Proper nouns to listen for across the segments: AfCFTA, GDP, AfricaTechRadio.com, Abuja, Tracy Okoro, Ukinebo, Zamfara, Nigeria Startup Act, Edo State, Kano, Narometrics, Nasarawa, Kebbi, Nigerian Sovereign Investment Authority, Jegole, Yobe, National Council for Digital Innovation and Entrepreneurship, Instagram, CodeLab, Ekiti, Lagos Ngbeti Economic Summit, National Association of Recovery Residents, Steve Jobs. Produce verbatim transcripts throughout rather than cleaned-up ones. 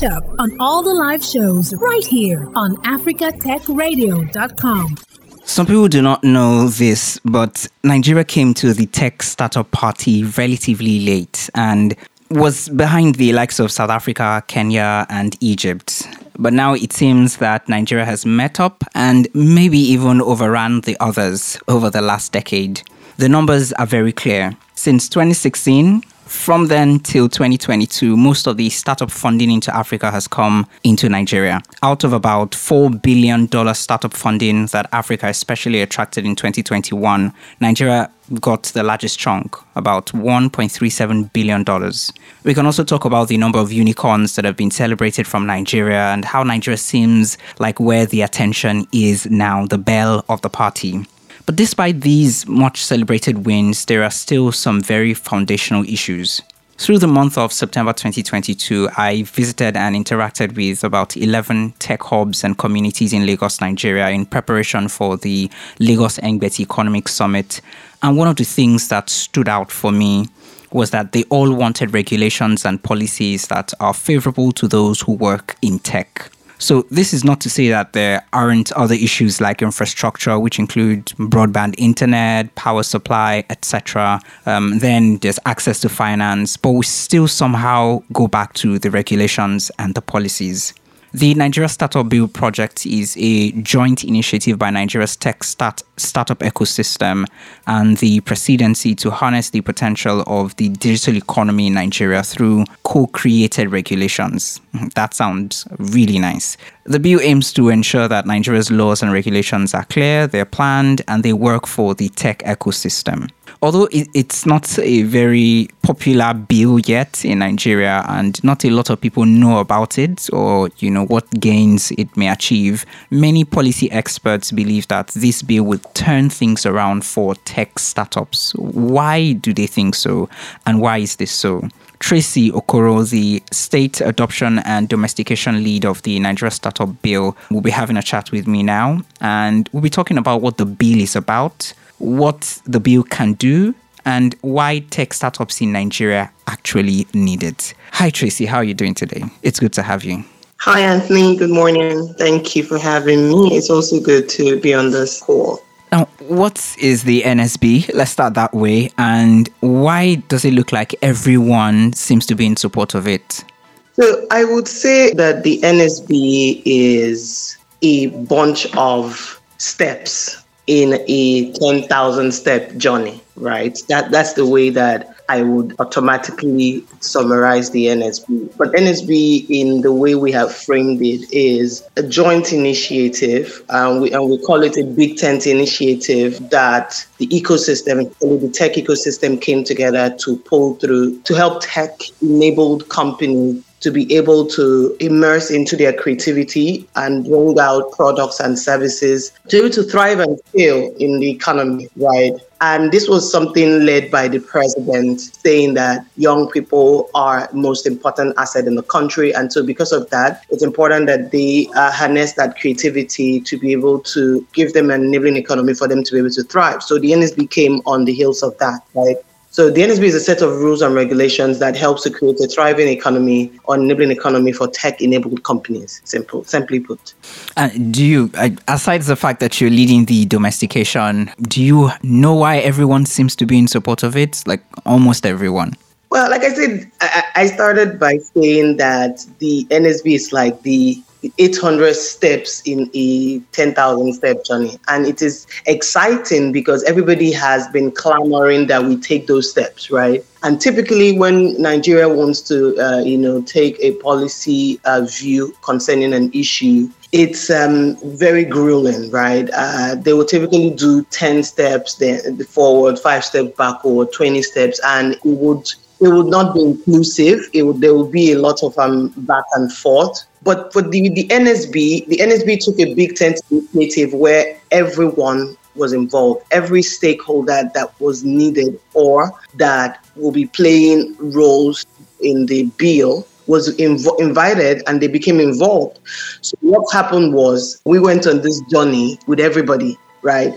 catch up on all the live shows right here on Africa Tech Radio dot com. Some people do not know this, but Nigeria came to the tech startup party relatively late and was behind the likes of South Africa, Kenya, and Egypt. But now it seems that Nigeria has met up and maybe even overran the others over the last decade. The numbers are very clear. Since twenty sixteen, from then till twenty twenty-two, most of the startup funding into Africa has come into Nigeria. Out of about four billion dollars startup funding that Africa especially attracted in twenty twenty-one, Nigeria got the largest chunk, about one point three seven billion dollars. We can also talk about the number of unicorns that have been celebrated from Nigeria and how Nigeria seems like where the attention is now, the belle of the party. But despite these much celebrated wins, there are still some very foundational issues. Through the month of September twenty twenty-two, I visited and interacted with about eleven tech hubs and communities in Lagos, Nigeria, in preparation for the Lagos Ngbeti Economic Summit. And one of the things that stood out for me was that they all wanted regulations and policies that are favorable to those who work in tech. So this is not to say that there aren't other issues like infrastructure, which include broadband internet, power supply, et cetera. Um, then there's access to finance, but we still somehow go back to the regulations and the policies. The Nigeria Startup Bill project is a joint initiative by Nigeria's tech start, startup ecosystem and the presidency to harness the potential of the digital economy in Nigeria through co-created regulations. That sounds really nice. The bill aims to ensure that Nigeria's laws and regulations are clear, they're planned, and they work for the tech ecosystem. Although it's not a very popular bill yet in Nigeria and not a lot of people know about it or, you know, what gains it may achieve, many policy experts believe that this bill would turn things around for tech startups. Why do they think so? And why is this so? Tracy Okoro, the State Adoption and Domestication Lead of the Nigeria Startup Bill, will be having a chat with me now, and we'll be talking about what the bill is about, what the bill can do, and why tech startups in Nigeria actually need it. Hi Tracy, how are you doing today? It's good to have you. Hi Anthony, good morning. Thank you for having me. It's also good to be on this call. Now, what is the N S B? Let's start that way. And why does it look like everyone seems to be in support of it? So I would say that the N S B is a bunch of steps in a ten thousand step journey, right? That That's the way that I would automatically summarize the N S B. But N S B, in the way we have framed it, is a joint initiative, and we and we call it a Big Tent initiative that the ecosystem, the tech ecosystem, came together to pull through to help tech-enabled companies to be able to immerse into their creativity and roll out products and services to be able to thrive and scale in the economy, right? And this was something led by the president, saying that young people are the most important asset in the country. And so because of that, it's important that they uh, harness that creativity to be able to give them an enabling economy for them to be able to thrive. So the N S B came on the heels of that, right? So the N S B is a set of rules and regulations that helps to create a thriving economy or enabling economy for tech-enabled companies, simple, simply put. Uh, do you, aside the fact that you're leading the domestication, do you know why everyone seems to be in support of it? Like almost everyone? Well, like I said, I, I started by saying that the N S B is like the eight hundred steps in a ten thousand step journey. And it is exciting because everybody has been clamoring that we take those steps, right? And typically when Nigeria wants to, uh, you know, take a policy uh, view concerning an issue, it's um, very grueling, right? Uh, they will typically do ten steps then forward, five steps backward, twenty steps, and it would it would not be inclusive. It would, there will be a lot of um, back and forth. But for the, the N S B, the N S B took a Big Tent initiative where everyone was involved, every stakeholder that was needed or that will be playing roles in the bill was inv- invited and they became involved. So what happened was we went on this journey with everybody, right?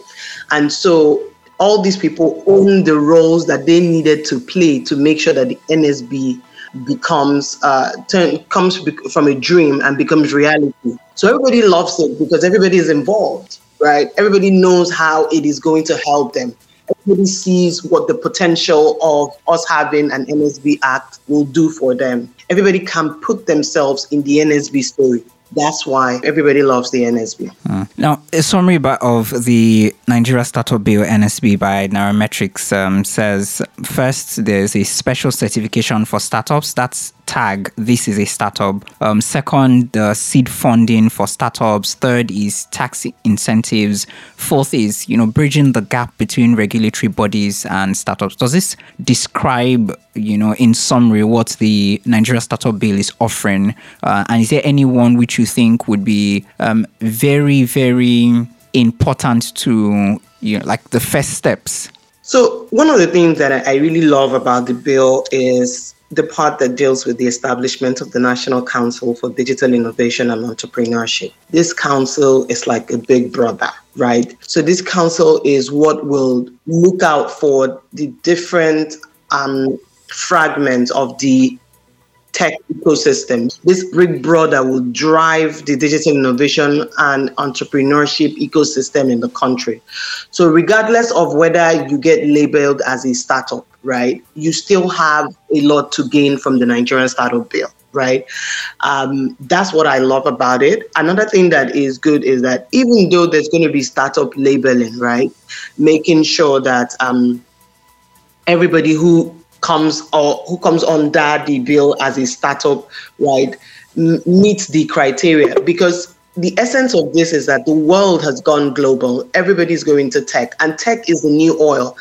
And so all these people owned the roles that they needed to play to make sure that the N S B becomes uh, turn, comes from a dream and becomes reality. So everybody loves it because everybody is involved, right? Everybody knows how it is going to help them. Everybody sees what the potential of us having an N S B Act will do for them. Everybody can put themselves in the N S B story. That's why everybody loves the N S B. Uh, now, a summary of the Nigeria Startup Bill N S B by Narometrics um, says, first, there's a special certification for startups. That's tag, this is a startup. Um, second, the seed funding for startups. Third is tax incentives. Fourth is, you know, bridging the gap between regulatory bodies and startups. Does this describe, you know, in summary, what the Nigeria Startup Bill is offering? Uh, and is there anyone which you think would be um, very, very important to, you know, like the first steps? So one of the things that I really love about the bill is the part that deals with the establishment of the National Council for Digital Innovation and Entrepreneurship. This council is like a big brother, right? So this council is what will look out for the different um, fragments of the tech ecosystem. This big brother will drive the digital innovation and entrepreneurship ecosystem in the country. So regardless of whether you get labeled as a startup, right, you still have a lot to gain from the Nigerian Startup Bill, right? Um, that's what I love about it. Another thing that is good is that even though there's going to be startup labeling, right, making sure that um, everybody who comes or who comes under the bill as a startup, right, m- meets the criteria, because the essence of this is that the world has gone global. Everybody's going to tech, and tech is the new oil.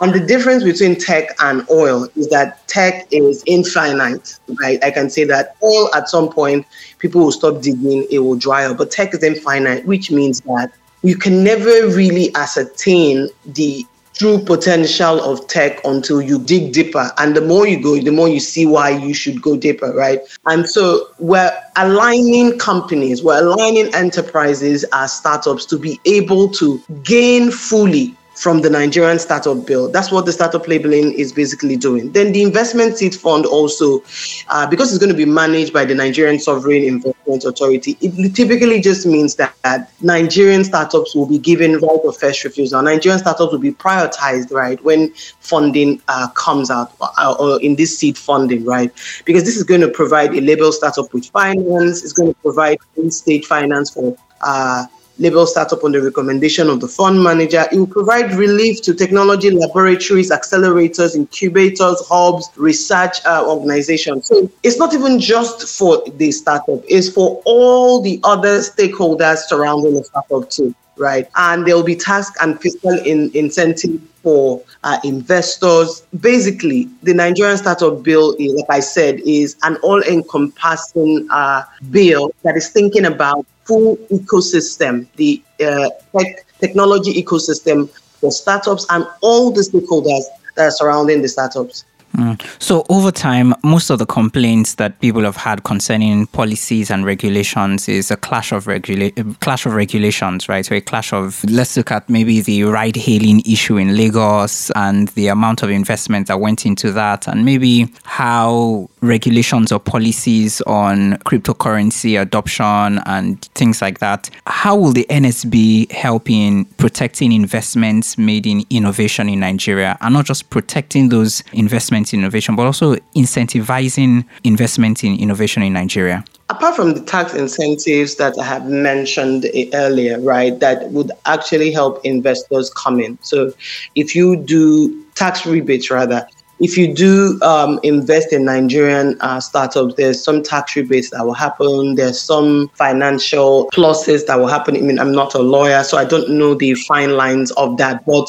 And the difference between tech and oil is that tech is infinite, right? I can say that oil, at some point, people will stop digging, it will dry up, but tech is infinite, which means that you can never really ascertain the true potential of tech until you dig deeper. And the more you go, the more you see why you should go deeper, right? And so we're aligning companies, we're aligning enterprises as startups to be able to gain fully from the Nigerian Startup Bill. That's what the startup labeling is basically doing. Then the investment seed fund also, uh, because it's going to be managed by the Nigerian Sovereign Investment Authority, it typically just means that, that Nigerian startups will be given right of first refusal. Nigerian startups will be prioritized, right, when funding uh, comes out uh, or in this seed funding, right? Because this is going to provide a labeled startup with finance. It's going to provide in-stage finance for uh label startup on the recommendation of the fund manager. It will provide relief to technology laboratories, accelerators, incubators, hubs, research uh, organizations. So it's not even just for the startup, it's for all the other stakeholders surrounding the startup too, right? And there will be tax and fiscal in- incentive for uh, investors. Basically, the Nigerian Startup Bill, is, like I said, is an all-encompassing uh, bill that is thinking about full ecosystem, the uh, tech technology ecosystem for startups and all the stakeholders that are surrounding the startups. Mm. So over time, most of the complaints that people have had concerning policies and regulations is a clash of regula- clash of regulations, right? So a clash of, let's look at maybe the ride-hailing issue in Lagos and the amount of investment that went into that, and maybe how regulations or policies on cryptocurrency adoption and things like that. How will the N S B help in protecting investments made in innovation in Nigeria, and not just protecting those investments innovation, but also incentivizing investment in innovation in Nigeria? Apart from the tax incentives that I have mentioned earlier, right, that would actually help investors come in. So if you do tax rebates, rather, if you do um, invest in Nigerian uh, startups, there's some tax rebates that will happen. There's some financial pluses that will happen. I mean, I'm not a lawyer, so I don't know the fine lines of that. But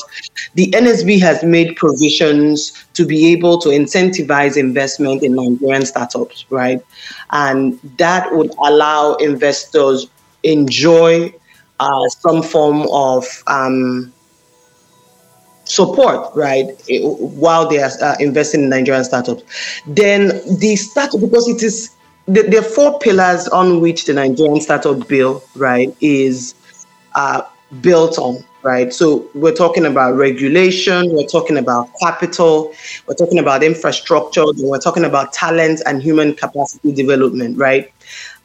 the N S B has made provisions to be able to incentivize investment in Nigerian startups, right? And that would allow investors enjoy uh, some form of um support, right, while they are uh, investing in Nigerian startups. Then the startup, because it is, the, there are four pillars on which the Nigerian Startup Bill, right, is uh, built on, right? So we're talking about regulation, we're talking about capital, we're talking about infrastructure, we're talking about talent and human capacity development, right?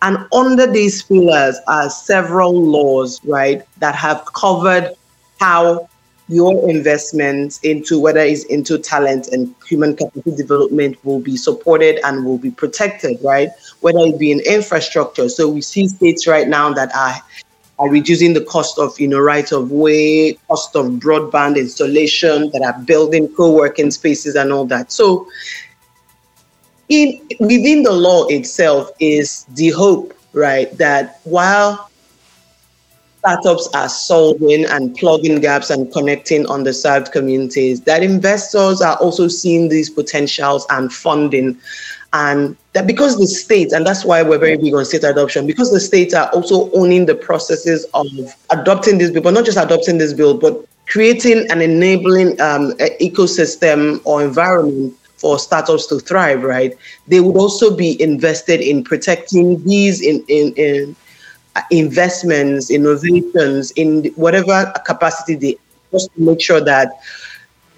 And under these pillars are several laws, right, that have covered how your investments into, whether it's into talent and human capacity development, will be supported and will be protected, right? Whether it be in infrastructure. So we see states right now that are are reducing the cost of, you know, right of way, cost of broadband installation, that are building co-working spaces and all that. So in within the law itself is the hope, right, that while startups are solving and plugging gaps and connecting underserved communities, that investors are also seeing these potentials and funding. And that because the states, and that's why we're very big on state adoption, because the states are also owning the processes of adopting this bill, but not just adopting this bill, but creating an enabling um, ecosystem or environment for startups to thrive, right? They would also be invested in protecting these in in, in investments, innovations, in whatever capacity they, just to make sure that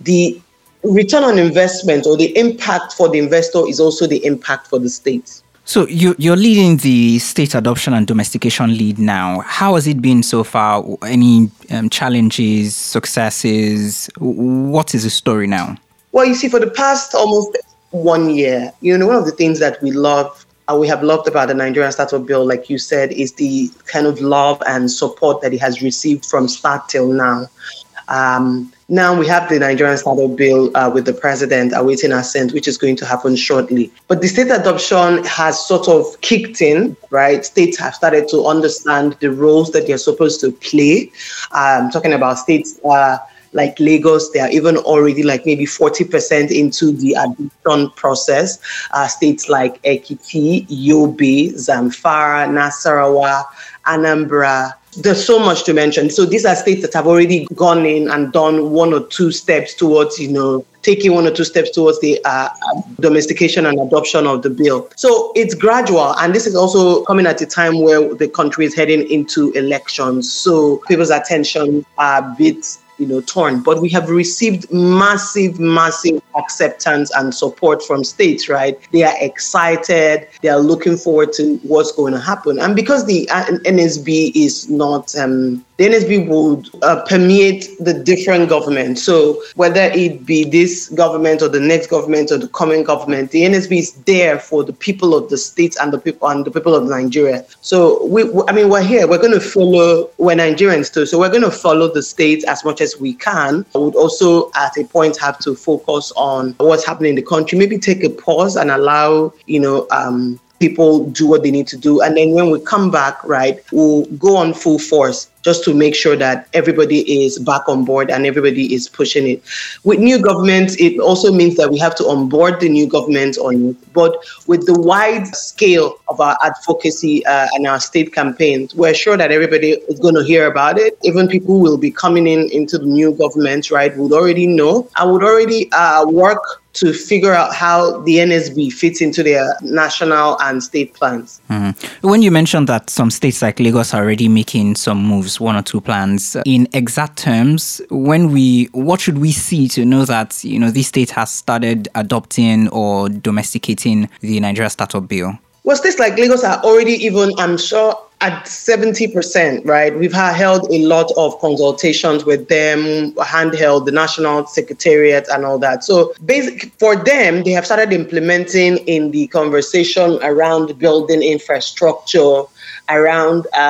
the return on investment or the impact for the investor is also the impact for the state. So you, you're leading the state adoption and domestication lead now. How has it been so far? Any um, challenges, successes? What is the story now? Well, you see, for the past almost one year, you know, one of the things that we love Uh, we have loved about the Nigerian Startup Bill, like you said, is the kind of love and support that it has received from start till now. Um, now we have the Nigerian Startup Bill uh, with the president awaiting assent, which is going to happen shortly. But the state adoption has sort of kicked in, right? States have started to understand the roles that they're supposed to play. Um, talking about states uh, like Lagos, they are even already like maybe forty percent into the adoption process. Uh, states like Ekiti, Yobe, Zamfara, Nasarawa, Anambra. There's so much to mention. So these are states that have already gone in and done one or two steps towards, you know, taking one or two steps towards the uh, domestication and adoption of the bill. So it's gradual. And this is also coming at a time where the country is heading into elections. So people's attention are a bit, you know, torn, but we have received massive, massive acceptance and support from states, right? They are excited. They are looking forward to what's going to happen. And because the N S B is not, um, the N S B would uh, permeate the different governments. So whether it be this government or the next government or the coming government, the N S B is there for the people of the states and the people and the people of Nigeria. So we, I mean, we're here. We're going to follow. We're Nigerians too, so we're going to follow the states as much as we can. I would also, at a point, have to focus on what's happening in the country. Maybe take a pause and allow, you know, um, people do what they need to do, and then when we come back, right, we'll go on full force, just to make sure that everybody is back on board and everybody is pushing it. With new governments, it also means that we have to onboard the new government on it. But with the wide scale of our advocacy uh, and our state campaigns, we're sure that everybody is going to hear about it. Even people will be coming in into the new government, right, would already know. I would already uh, work to figure out how the N S B fits into their national and state plans. Mm-hmm. When you mentioned that some states like Lagos are already making some moves, one or two plans, in exact terms, when we what should we see to know that, you know, this state has started adopting or domesticating the Nigeria Startup Bill? Well, states like Lagos are already even, I'm sure, at seventy percent, right? We've held a lot of consultations with them, handheld the National Secretariat and all that. So basic, for them, they have started implementing in the conversation around building infrastructure, around uh,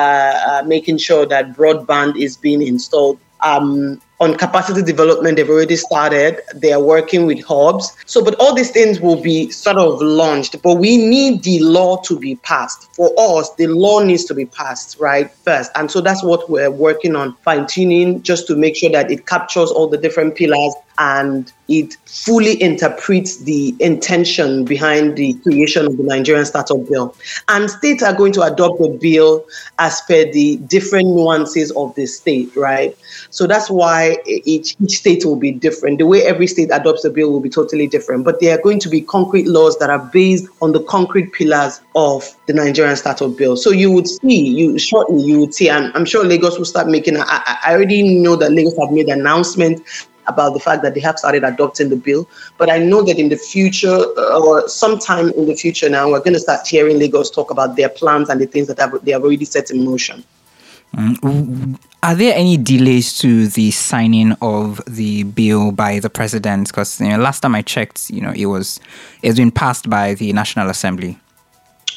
uh, making sure that broadband is being installed. Um, on capacity development, they've already started. They are working with hubs. So, but all these things will be sort of launched, but we need the law to be passed. For us, the law needs to be passed, right, first. And so that's what we're working on, fine-tuning, just to make sure that it captures all the different pillars and it fully interprets the intention behind the creation of the Nigerian Startup Bill. And states are going to adopt the bill as per the different nuances of the state, right? So that's why each, each state will be different. The way every state adopts the bill will be totally different, but there are going to be concrete laws that are based on the concrete pillars of the Nigerian Startup Bill. So you would see, you shortly, you would see, and I'm sure Lagos will start making, I, I already know that Lagos have made an announcement about the fact that they have started adopting the bill. But I know that in the future, or sometime in the future now, we're going to start hearing Lagos talk about their plans and the things that they have already set in motion. Are there any delays to the signing of the bill by the president? Because you know, last time I checked, you know, it was it's been passed by the National Assembly.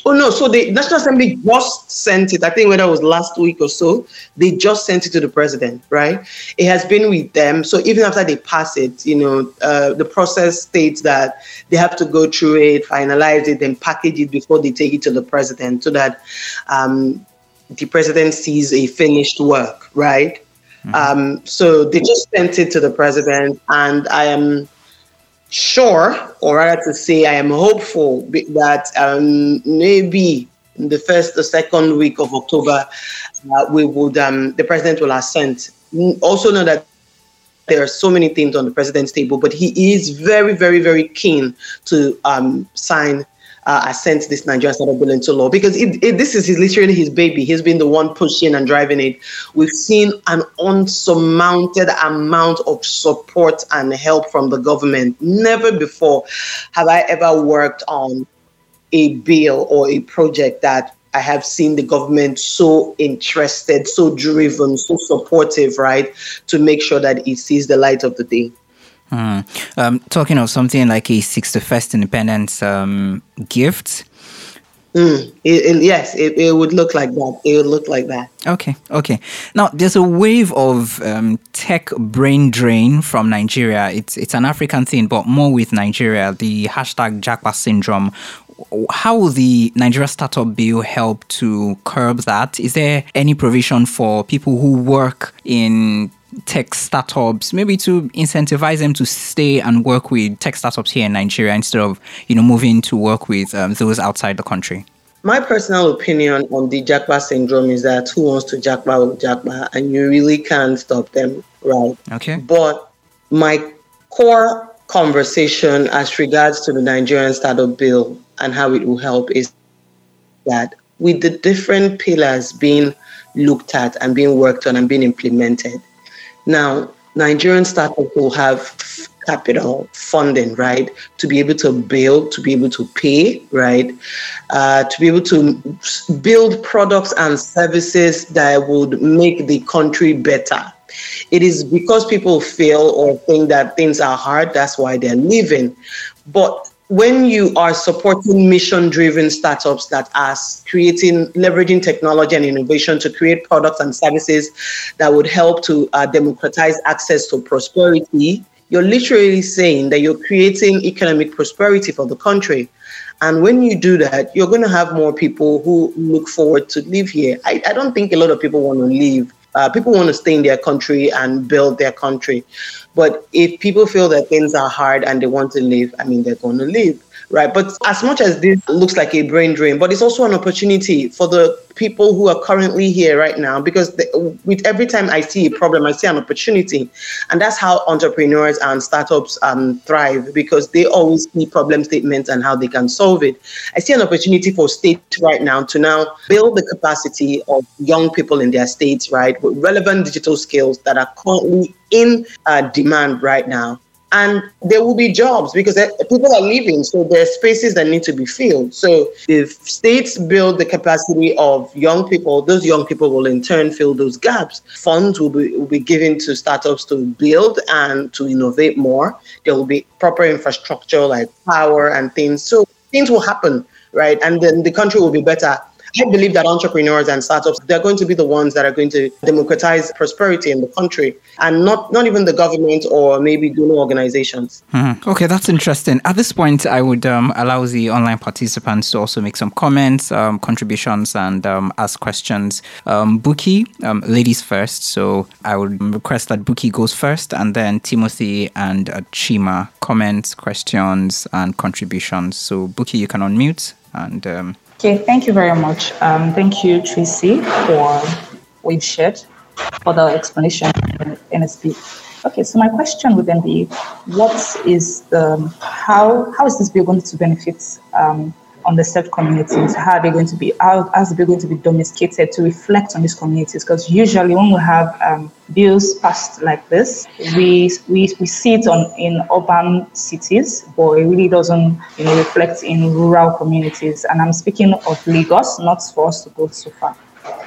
Oh, no. So the National Assembly just sent it. I think whether it was last week or so, they just sent it to the president, right? It has been with them. So even after they pass it, you know, uh, the process states that they have to go through it, finalize it, then package it before they take it to the president so that um, the president sees a finished work, right? Mm-hmm. Um, so they just sent it to the president, and I am... sure, or rather to say, I am hopeful that um, maybe in the first or second week of October, uh, we would um, the president will assent. Also, know that there are so many things on the president's table, but he is very, very, very keen to um, sign. Uh, I sent this Nigerian Startup Bill into law because it, it, this is his, literally his baby. He's been the one pushing and driving it. We've seen an unsurmounted amount of support and help from the government. Never before have I ever worked on a bill or a project that I have seen the government so interested, so driven, so supportive, right, to make sure that it sees the light of the day. Mm. Um, talking of something like a sixty-first independence um, gift. Mm. It, it, yes, it, it would look like that. It would look like that. Okay, okay. Now, there's a wave of um, tech brain drain from Nigeria. It's it's an African thing, but more with Nigeria, the hashtag Jackpot syndrome. How will the Nigeria Startup Bill help to curb that? Is there any provision for people who work in tech startups, maybe to incentivize them to stay and work with tech startups here in Nigeria instead of, you know, moving to work with um, those outside the country? My personal opinion on the Jackpot syndrome is that who wants to Jackpot will Jackpot, and you really can't stop them, right? Okay. But my core conversation as regards to the Nigerian Startup Bill and how it will help is that with the different pillars being looked at and being worked on and being implemented, now, Nigerian startups will have capital funding, right, to be able to build, to be able to pay, right, uh, to be able to build products and services that would make the country better. It is because people feel or think that things are hard, that's why they're leaving. But when you are supporting mission-driven startups that are creating, leveraging technology and innovation to create products and services that would help to uh, democratize access to prosperity, you're literally saying that you're creating economic prosperity for the country. And when you do that, you're going to have more people who look forward to live here. I, I don't think a lot of people want to leave. Uh, people want to stay in their country and build their country. But if people feel that things are hard and they want to leave, I mean, they're going to leave, right? But as much as this looks like a brain drain, but it's also an opportunity for the people who are currently here right now, because the, with every time I see a problem, I see an opportunity. And that's how entrepreneurs and startups um, thrive, because they always see problem statements and how they can solve it. I see an opportunity for states right now to now build the capacity of young people in their states, right, with relevant digital skills that are currently in uh, demand right now. And there will be jobs because people are leaving, so there are spaces that need to be filled. So if states build the capacity of young people, those young people will in turn fill those gaps. Funds will be, will be given to startups to build and to innovate more. There will be proper infrastructure like power and things. So things will happen, right? And then the country will be better. I believe that entrepreneurs and startups, they're going to be the ones that are going to democratize prosperity in the country, and not, not even the government or maybe donor organizations. Mm-hmm. Okay, that's interesting. At this point, I would um, allow the online participants to also make some comments, um, contributions, and um, ask questions. Um, Buki, um, ladies first. So I would request that Buki goes first, and then Timothy and uh, Chima, comments, questions, and contributions. So Buki, you can unmute and... Um, Okay, thank you very much. Um, thank you, Tracy, for what you've shared, for the explanation in N S P. Okay, so my question would then be, what is the, how how is this bill going to benefit um, on the served communities? How are they going to be, how, how is the bill going to be domesticated to reflect on these communities? Because usually when we have um, bills passed like this, we we we see it on in urban cities, but it really doesn't, you know, reflect in rural communities. And I'm speaking of Lagos, not for us to go so far.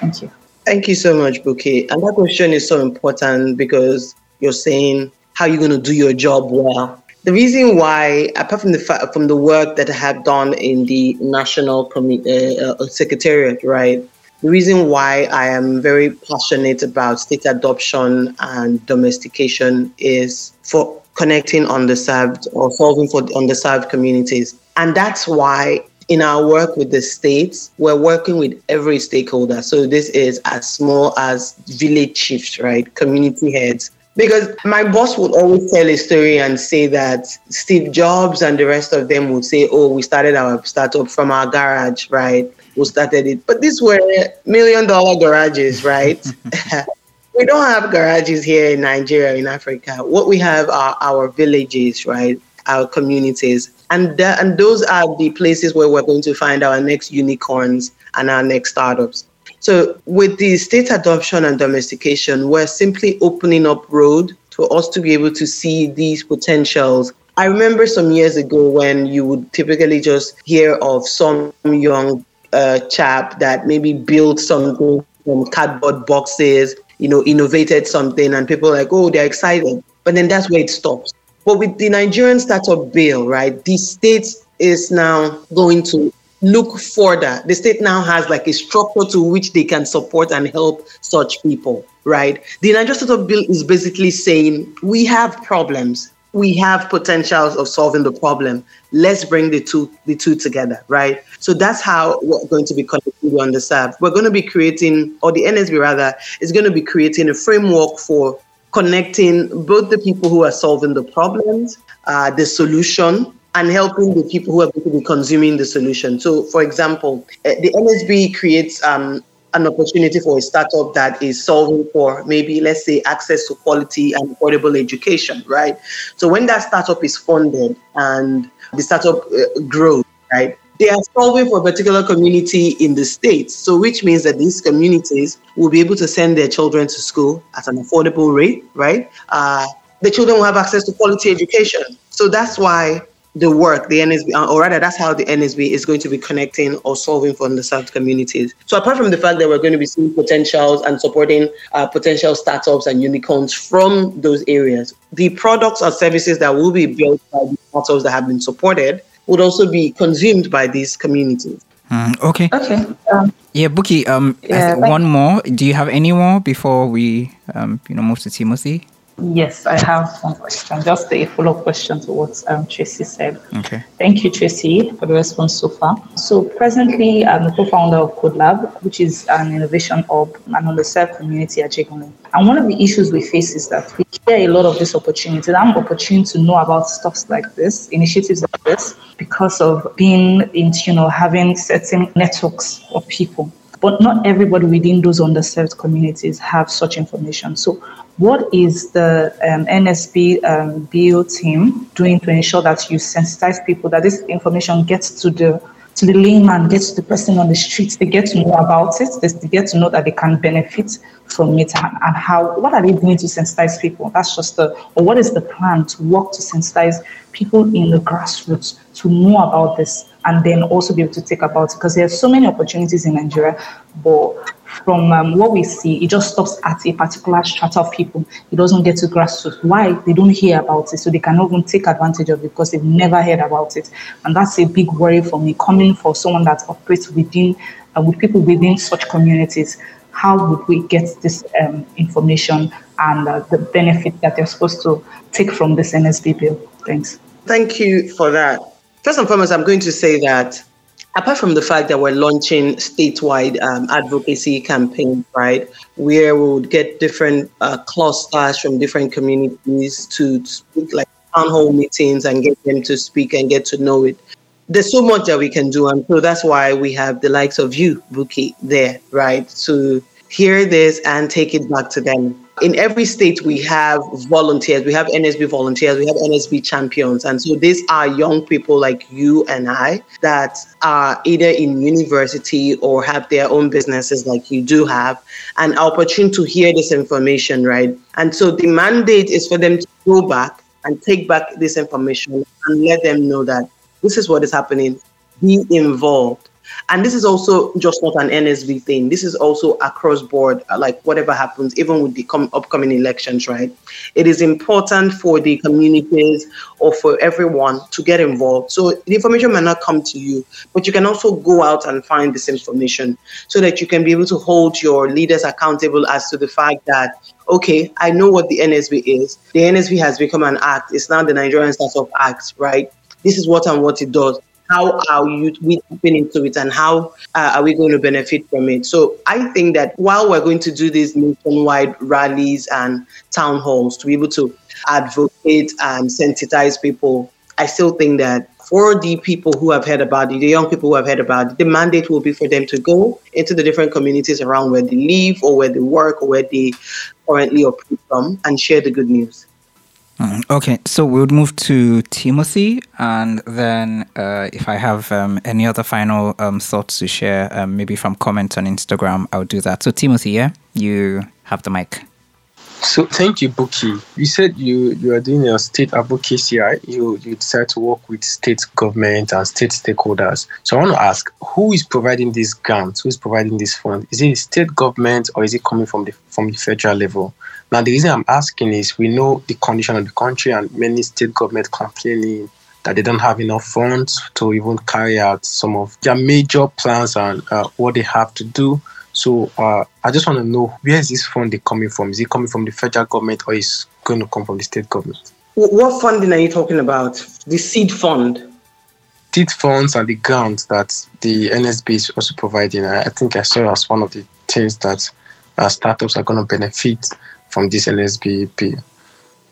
Thank you. Thank you so much, Buki. And that question is so important because you're saying how you're going to do your job well. The reason why, apart from the fa- from the work that I have done in the national com- uh, uh, secretariat, right? The reason why I am very passionate about state adoption and domestication is for connecting underserved or solving for underserved communities. And that's why in our work with the states, we're working with every stakeholder. So this is as small as village chiefs, right? Community heads. Because my boss would always tell a story and say that Steve Jobs and the rest of them would say, oh, we started our startup from our garage, right? We started it. But these were million dollar garages, right? We don't have garages here in Nigeria, in Africa. What we have are our villages, right? Our communities. And, th- and those are the places where we're going to find our next unicorns and our next startups. So with the state adoption and domestication, we're simply opening up road for us to be able to see these potentials. I remember some years ago when you would typically just hear of some young uh, chap that maybe built something from cardboard boxes, you know, innovated something, and people are like, oh, they're excited. But then that's where it stops. But with the Nigerian Startup Bill, right, the state is now going to look further. The state now has like a structure to which they can support and help such people, right? The Nigeria Startup Bill is basically saying, we have problems. We have potentials of solving the problem. Let's bring the two the two together, right? So that's how we're going to be connecting the underserved. We're going to be creating, or the N S B rather, is going to be creating a framework for connecting both the people who are solving the problems, uh, the solution, and helping the people who are going to be consuming the solution. So, for example, the N S B creates um, an opportunity for a startup that is solving for maybe, let's say, access to quality and affordable education, right? So when that startup is funded and the startup uh, grows, right, they are solving for a particular community in the States. So which means that these communities will be able to send their children to school at an affordable rate, right? Uh, the children will have access to quality education. So that's why the work, the N S B, or rather that's how the N S B is going to be connecting or solving for underserved communities. So apart from the fact that we're going to be seeing potentials and supporting uh, potential startups and unicorns from those areas, the products or services that will be built by the startups that have been supported would also be consumed by these communities. Mm, okay. Okay. Um, yeah, Buki, um, yeah, one more. Do you have any more before we um, you know, move to Timothy? Yes, I have one question, just a follow-up question to what um, Tracy said. Okay. Thank you, Tracy, for the response so far. So presently, I'm the co-founder of CodeLab, which is an innovation hub and underserved community at Jegole. And one of the issues we face is that we hear a lot of these opportunities. I'm opportune to know about stuff like this, initiatives like this, because of being in, you know, having certain networks of people. But not everybody within those underserved communities have such information. So what is the um, N S B um, bill team doing to ensure that you sensitize people, that this information gets to the to the layman, gets to the person on the streets, they get to know about it, they get to know that they can benefit from it, and, and how, what are they doing to sensitize people? That's just the, or what is the plan to work to sensitize people in the grassroots to know about this, and then also be able to take about it? Because there are so many opportunities in Nigeria, but from um, what we see, it just stops at a particular strata of people. It doesn't get to grassroots. Why? They don't hear about it, so they cannot even take advantage of it because they've never heard about it. And that's a big worry for me, coming for someone that operates within and with people within such communities, how would we get this um, information and uh, the benefit that they're supposed to take from this N S B bill? Thanks. Thank you for that. First and foremost, I'm going to say that apart from the fact that we're launching statewide um, advocacy campaigns, right, where we would get different uh, clusters from different communities to speak, like town hall meetings, and get them to speak and get to know it. There's so much that we can do, and so that's why we have the likes of you, Buki, there, right, to hear this and take it back to them. In every state, we have volunteers. We have N S B volunteers. We have N S B champions. And so these are young people like you and I that are either in university or have their own businesses like you do have, an opportunity to hear this information, right? And so the mandate is for them to go back and take back this information and let them know that this is what is happening. Be involved. And this is also just not an N S B thing. This is also across board, like whatever happens, even with the com- upcoming elections, right? It is important for the communities or for everyone to get involved. So the information might not come to you, but you can also go out and find this information so that you can be able to hold your leaders accountable as to the fact that, okay, I know what the N S B is. The N S B has become an act. It's now the Nigerian Startup Act, right? This is what and what it does. How are you we tapping into it, and how uh, are we going to benefit from it? So I think that while we're going to do these nationwide rallies and town halls to be able to advocate and sensitize people, I still think that for the people who have heard about it, the young people who have heard about it, the mandate will be for them to go into the different communities around where they live or where they work or where they currently operate from and share the good news. Okay, so we'll move to Timothy, and then uh, if I have um, any other final um, thoughts to share, um, maybe from comments on Instagram, I'll do that. So Timothy, yeah, you have the mic. So thank you, Buki. You said you, you are doing your state advocacy, right? You, you decide to work with state government and state stakeholders. So I want to ask, who is providing these grants? Who is providing this fund? Is it state government or is it coming from the from the federal level? Now, the reason I'm asking is we know the condition of the country and many state governments complaining that they don't have enough funds to even carry out some of their major plans and uh, what they have to do. So uh, I just want to know, where is this funding coming from? Is it coming from the federal government or is it going to come from the state government? What funding are you talking about? The seed fund? Seed funds and the grants that the N S B is also providing. I think I saw as one of the things that uh, startups are going to benefit from this N S B.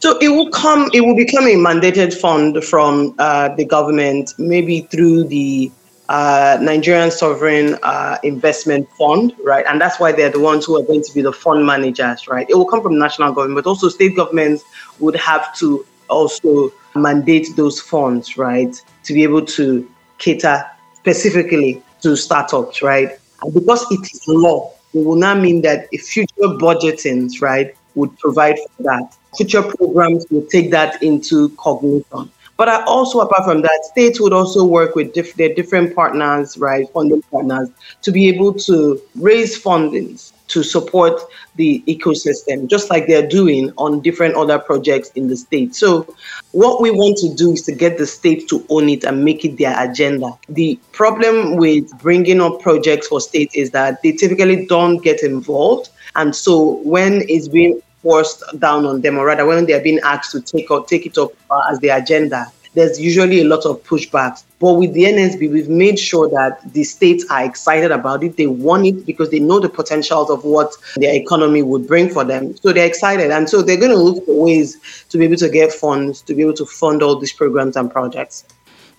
So it will come, it will become a mandated fund from uh, the government, maybe through the Uh, Nigerian Sovereign uh, Investment Fund, right? And that's why they're the ones who are going to be the fund managers, right? It will come from national government, but also state governments would have to also mandate those funds, right? To be able to cater specifically to startups, right? And because it is law, it will not mean that if future budgetings, right, would provide for that. Future programs will take that into cognizance. But I also, apart from that, states would also work with diff- their different partners, right, funding partners, to be able to raise fundings to support the ecosystem, just like they're doing on different other projects in the state. So what we want to do is to get the states to own it and make it their agenda. The problem with bringing up projects for states is that they typically don't get involved. And so when it's being forced down on them, or rather when they are being asked to take or take it up uh, as their agenda, there's usually a lot of pushbacks. But with the N S B, we've made sure that the states are excited about it. They want it because they know the potentials of what their economy would bring for them. So they're excited. And so they're going to look for ways to be able to get funds, to be able to fund all these programs and projects.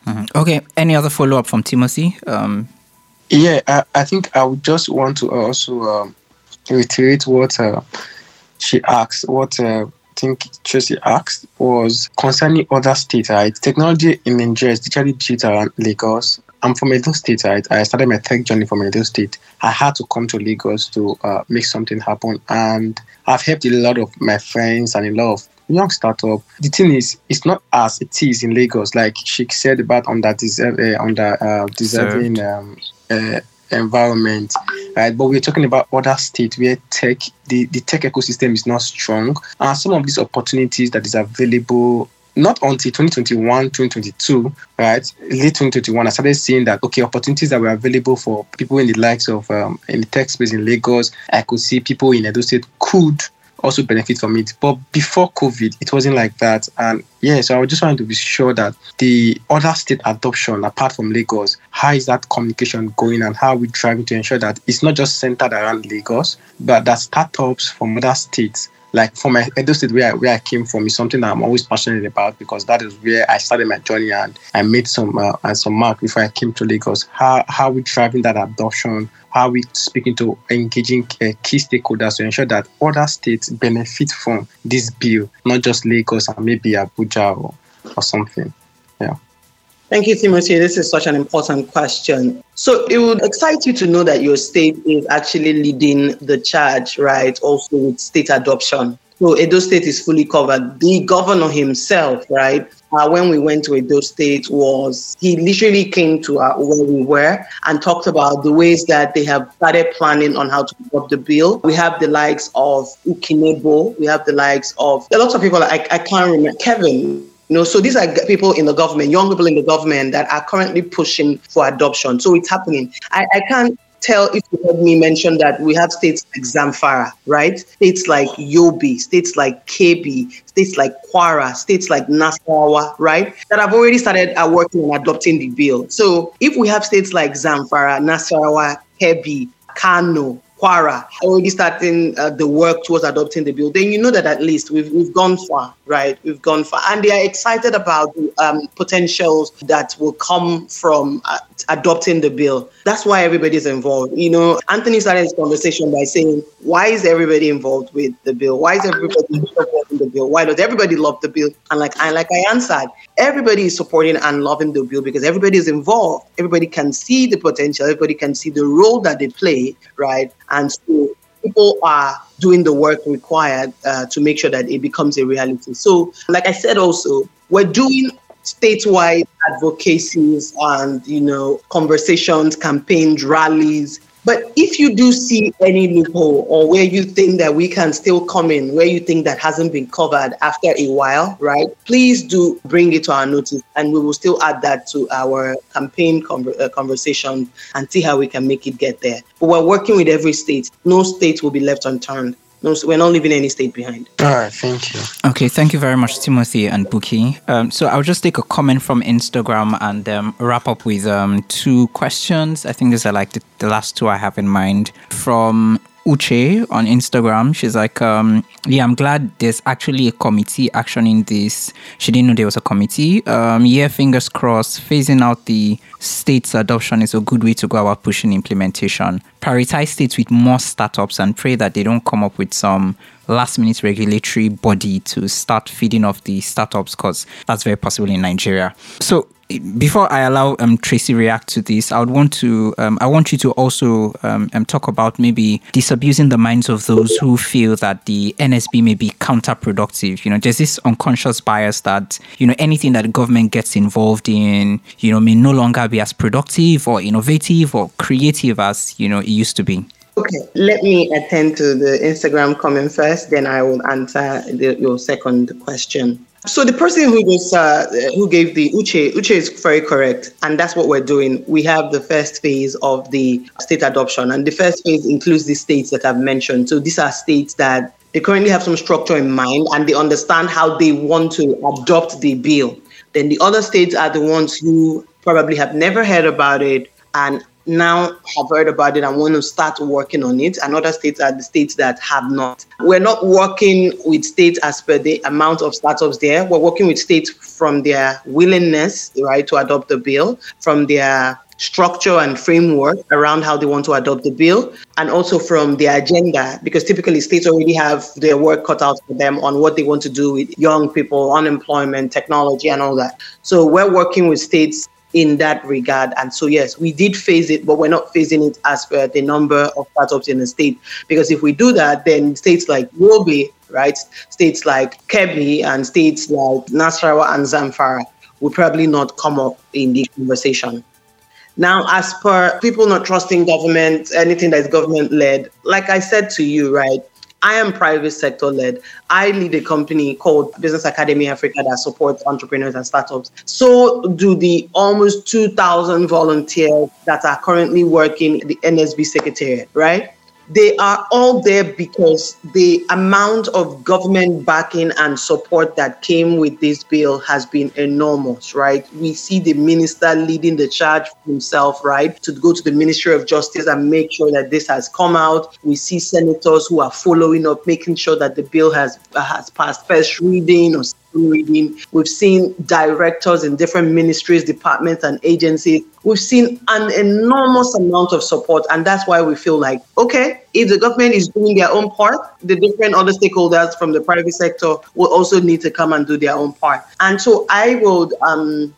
Mm-hmm. Okay. Any other follow-up from Timothy? Um... Yeah, I, I think I would just want to also um, reiterate what Uh, she asked, what uh, I think Tracy asked was concerning other states, right? Technology in Nigeria is digitally built around Lagos. I'm from Edo State, right? I started my tech journey from Edo State. I had to come to Lagos to uh, make something happen. And I've helped a lot of my friends and a lot of young startup. The thing is, it's not as it is in Lagos. Like she said about under deserving, under uh, deserving um, uh, environment, right? But we're talking about other states where tech, the, the tech ecosystem is not strong, and some of these opportunities that is available not until twenty twenty-one, twenty twenty-two, right, late twenty twenty-one, I started seeing that, okay, opportunities that were available for people in the likes of, um, in the tech space in Lagos, I could see people in Edo State could also benefit from it. But before COVID, it wasn't like that. And yeah, so I just wanted to be sure that the other state adoption, apart from Lagos, how is that communication going and how are we trying to ensure that it's not just centered around Lagos, but that startups from other states, like from Edo State, where I, where I came from, is something that I'm always passionate about, because that is where I started my journey and I made some uh, and some mark before I came to Lagos. How how are we driving that adoption? How are we speaking to engaging uh, key stakeholders to ensure that other states benefit from this bill, not just Lagos and maybe Abuja or, or something? Yeah. Thank you, Timothy. This is such an important question. So it would excite you to know that your state is actually leading the charge, right, also with state adoption. So Edo State is fully covered. The governor himself, right, uh, when we went to Edo State was, he literally came to uh, where we were and talked about the ways that they have started planning on how to adopt the bill. We have the likes of Ukinebo. We have the likes of, there are lots of people, I, I can't remember, Kevin. You know, so these are people in the government, young people in the government that are currently pushing for adoption. So it's happening. I, I can't tell if you heard me mention that we have states like Zamfara, right? States like Yobe, states like Kebbi, states like Kwara, states like Nasarawa, right? That have already started uh, working on adopting the bill. So if we have states like Zamfara, Nasarawa, Kebbi, Kano, Kwara, already starting uh, the work towards adopting the bill, then you know that at least we've we've gone far, right? We've gone far. And they are excited about the um, potentials that will come from uh, adopting the bill. That's why everybody's involved. You know, Anthony started his conversation by saying, why is everybody involved with the bill? Why is everybody involved in the bill? Why does everybody love the bill? And like, and like I answered, everybody is supporting and loving the bill because everybody is involved. Everybody can see the potential. Everybody can see the role that they play, right? And so people are doing the work required uh, to make sure that it becomes a reality. So, like I said also, we're doing statewide advocacies and, you know, conversations, campaigns, rallies. But if you do see any loophole or where you think that we can still come in, where you think that hasn't been covered after a while, right, please do bring it to our notice and we will still add that to our campaign con- uh, conversation and see how we can make it get there. But we're working with every state. No state will be left unturned. No, we're not leaving any state behind. All right, thank you. Okay, thank you very much, Timothy and Buki. Um, so I'll just take a comment from Instagram and um, wrap up with um, two questions. I think these are like the, the last two I have in mind. From Uche on Instagram, she's like, um, yeah, I'm glad there's actually a committee actioning this. She didn't know there was a committee. Um, yeah, fingers crossed, phasing out the state's adoption is a good way to go about pushing implementation. Prioritize states with more startups and pray that they don't come up with some last-minute regulatory body to start feeding off the startups, because that's very possible in Nigeria. So before I allow um, Tracy react to this, I would want to um, I want you to also um, um, talk about maybe disabusing the minds of those who feel that the N S B may be counterproductive. You know, there's this unconscious bias that, you know, anything that the government gets involved in, you know, may no longer be as productive or innovative or creative as, you know, it used to be. Okay, let me attend to the Instagram comment first, then I will answer the, your second question. So the person who just uh, who gave the Uche, Uche is very correct. And that's what we're doing. We have the first phase of the state adoption. And the first phase includes the states that I've mentioned. So these are states that they currently have some structure in mind and they understand how they want to adopt the bill. Then the other states are the ones who probably have never heard about it and now have heard about it and want to start working on it. And other states are the states that have not. We're not working with states as per the amount of startups there. We're working with states from their willingness, right, to adopt the bill, from their structure and framework around how they want to adopt the bill, and also from their agenda, because typically states already have their work cut out for them on what they want to do with young people, unemployment, technology, and all that. So we're working with states in that regard. And so, yes, we did phase it, but we're not phasing it as per the number of startups in the state. Because if we do that, then states like Yobe, right, states like Kebbi, and states like Nasarawa and Zamfara will probably not come up in the conversation. Now, as per people not trusting government, anything that is government-led, like I said to you, right, I am private sector led. I lead a company called Business Academy Africa that supports entrepreneurs and startups. So do the almost two thousand volunteers that are currently working in the N S B Secretariat, right? They are all there because the amount of government backing and support that came with this bill has been enormous, right? We see the minister leading the charge himself, right, to go to the Ministry of Justice and make sure that this has come out. We see senators who are following up, making sure that the bill has has passed first reading or second reading. We've seen directors in different ministries, departments, and agencies. We've seen an enormous amount of support, and that's why we feel like, okay, if the government is doing their own part, the different other stakeholders from the private sector will also need to come and do their own part. And so I would, um,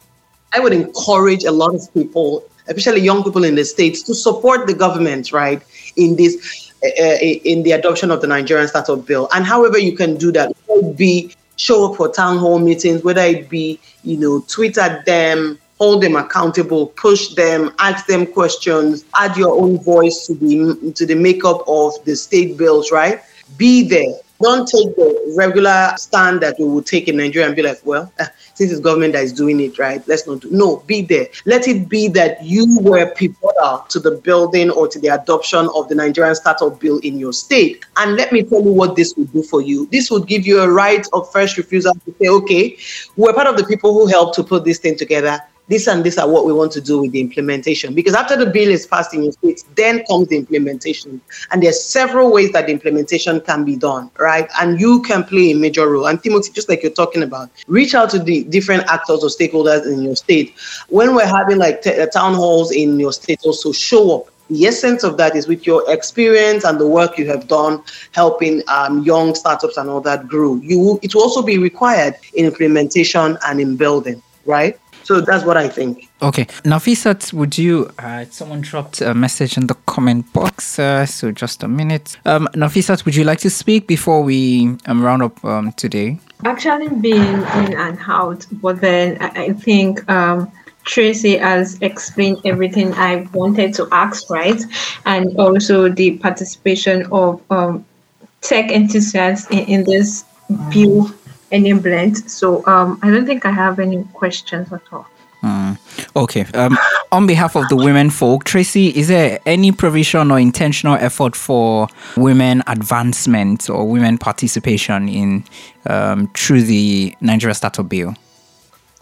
I would encourage a lot of people, especially young people in the States, to support the government, right, in this, uh, in the adoption of the Nigerian Startup Bill. And however you can do that, whether it be show up for town hall meetings, whether it be, you know, tweet at them, hold them accountable, push them, ask them questions, add your own voice to the to the makeup of the state bills, right? Be there. Don't take the regular stand that we would take in Nigeria and be like, well, uh, since it's government that is doing it, right? Let's not do No, be there. Let it be that you were pivotal to the building or to the adoption of the Nigerian Startup Bill in your state. And let me tell you what this would do for you. This would give you a right of first refusal to say, okay, we're part of the people who helped to put this thing together. This and this are what we want to do with the implementation. Because after the bill is passed in your states, then comes the implementation. And there's several ways that the implementation can be done, right? And you can play a major role. And Timothy, just like you're talking about, reach out to the different actors or stakeholders in your state. When we're having like t- town halls in your state, also show up. The essence of that is with your experience and the work you have done helping um, young startups and all that grow. You will, it will also be required in implementation and in building, right? So that's what I think. Okay. Nafisat, would you... Uh, someone dropped a message in the comment box, uh, so just a minute. Um, Nafisat, would you like to speak before we um, round up um, today? Actually, been in and out, but then I think... Um, Tracy has explained everything I wanted to ask, right? And also the participation of um, tech enthusiasts in, in this bill enablement. So um, I don't think I have any questions at all. Mm. Okay. Um, on behalf of the women folk, Tracy, is there any provision or intentional effort for women advancement or women participation in um, through the Nigeria Startup Bill?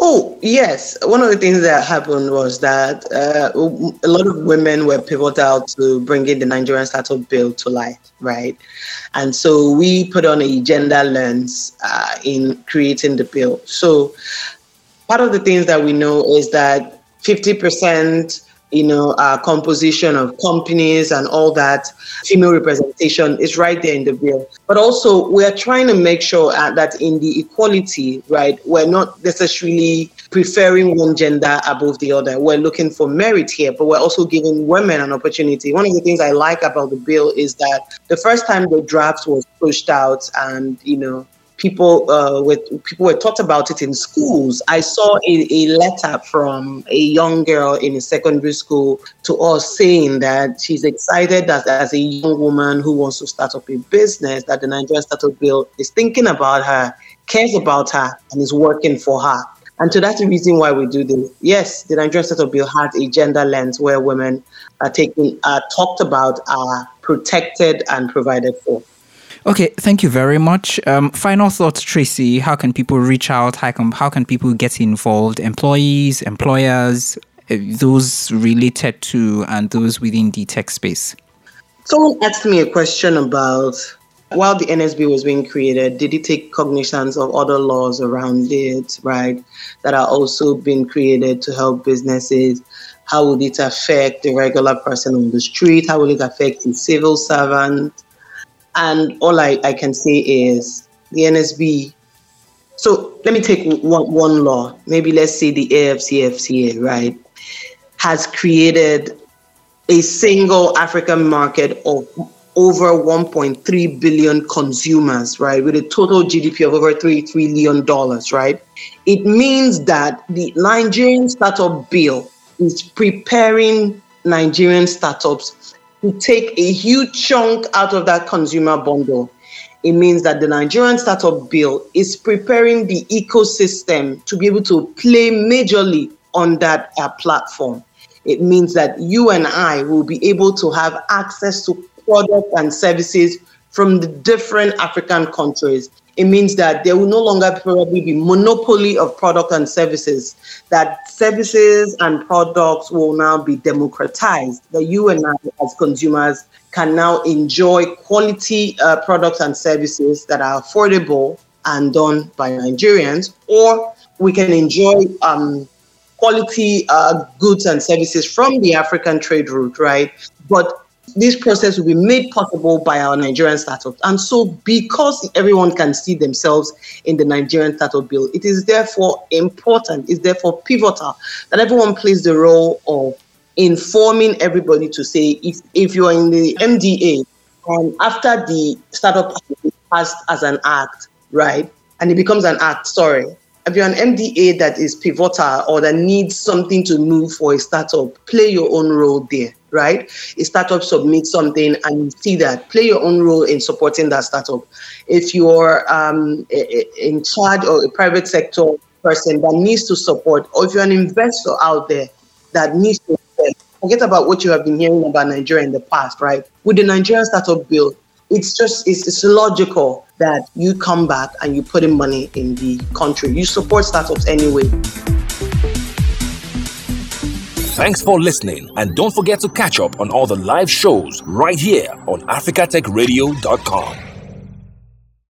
Oh, yes. One of the things that happened was that uh, a lot of women were pivotal to bringing the Nigerian Startup Bill to light, right? And so we put on a gender lens uh, in creating the bill. So part of the things that we know is that fifty percent, you know, uh, composition of companies and all that, female representation is right there in the bill. But also, we are trying to make sure uh, that in the equality, right, we're not necessarily preferring one gender above the other. We're looking for merit here, but we're also giving women an opportunity. One of the things I like about the bill is that the first time the draft was pushed out and, you know, People, uh, with, people were taught about it in schools. I saw a, a letter from a young girl in a secondary school to us saying that she's excited that as a young woman who wants to start up a business, that the Nigerian Startup Bill is thinking about her, cares about her, and is working for her. And so that's the reason why we do this. Yes, the Nigerian Startup Bill has a gender lens where women are taken, are talked about, are protected and provided for. Okay, thank you very much. Um, final thoughts, Tracy. How can people reach out? How can, how can people get involved? Employees, employers, those related to and those within the tech space. Someone asked me a question about, while the N S B was being created, did it take cognizance of other laws around it, right, that are also being created to help businesses? How would it affect the regular person on the street? How will it affect the civil servant? And all I, I can say is the N S B. So let me take one, one law. Maybe let's say the AfCFTA, right, has created a single African market of over one point three billion consumers, right, with a total G D P of over three trillion dollars, right? It means that the Nigerian Startup Bill is preparing Nigerian startups to take a huge chunk out of that consumer bundle. It means that the Nigerian Startup Bill is preparing the ecosystem to be able to play majorly on that uh, platform. It means that you and I will be able to have access to products and services from the different African countries. It means that there will no longer probably be monopoly of products and services, that services and products will now be democratized, that you and I as consumers can now enjoy quality uh, products and services that are affordable and done by Nigerians, or we can enjoy um, quality uh, goods and services from the African trade route, right? But this process will be made possible by our Nigerian startups. And so because everyone can see themselves in the Nigerian Startup Bill, it is therefore important, it's therefore pivotal that everyone plays the role of informing everybody to say, if, if you are in the M D A, um, after the Startup Act is passed as an act, right, and it becomes an act, sorry, if you're an M D A that is pivotal or that needs something to move for a startup, play your own role there, right? A startup submits something and you see that. Play your own role in supporting that startup. If you're um, in charge or a private sector person that needs to support, or if you're an investor out there that needs to invest, forget about what you have been hearing about Nigeria in the past, right? With the Nigerian Startup Bill, it's just, it's, it's logical that you come back and you put in money in the country. You support startups anyway. Thanks for listening, and don't forget to catch up on all the live shows right here on Africa Tech Radio dot com.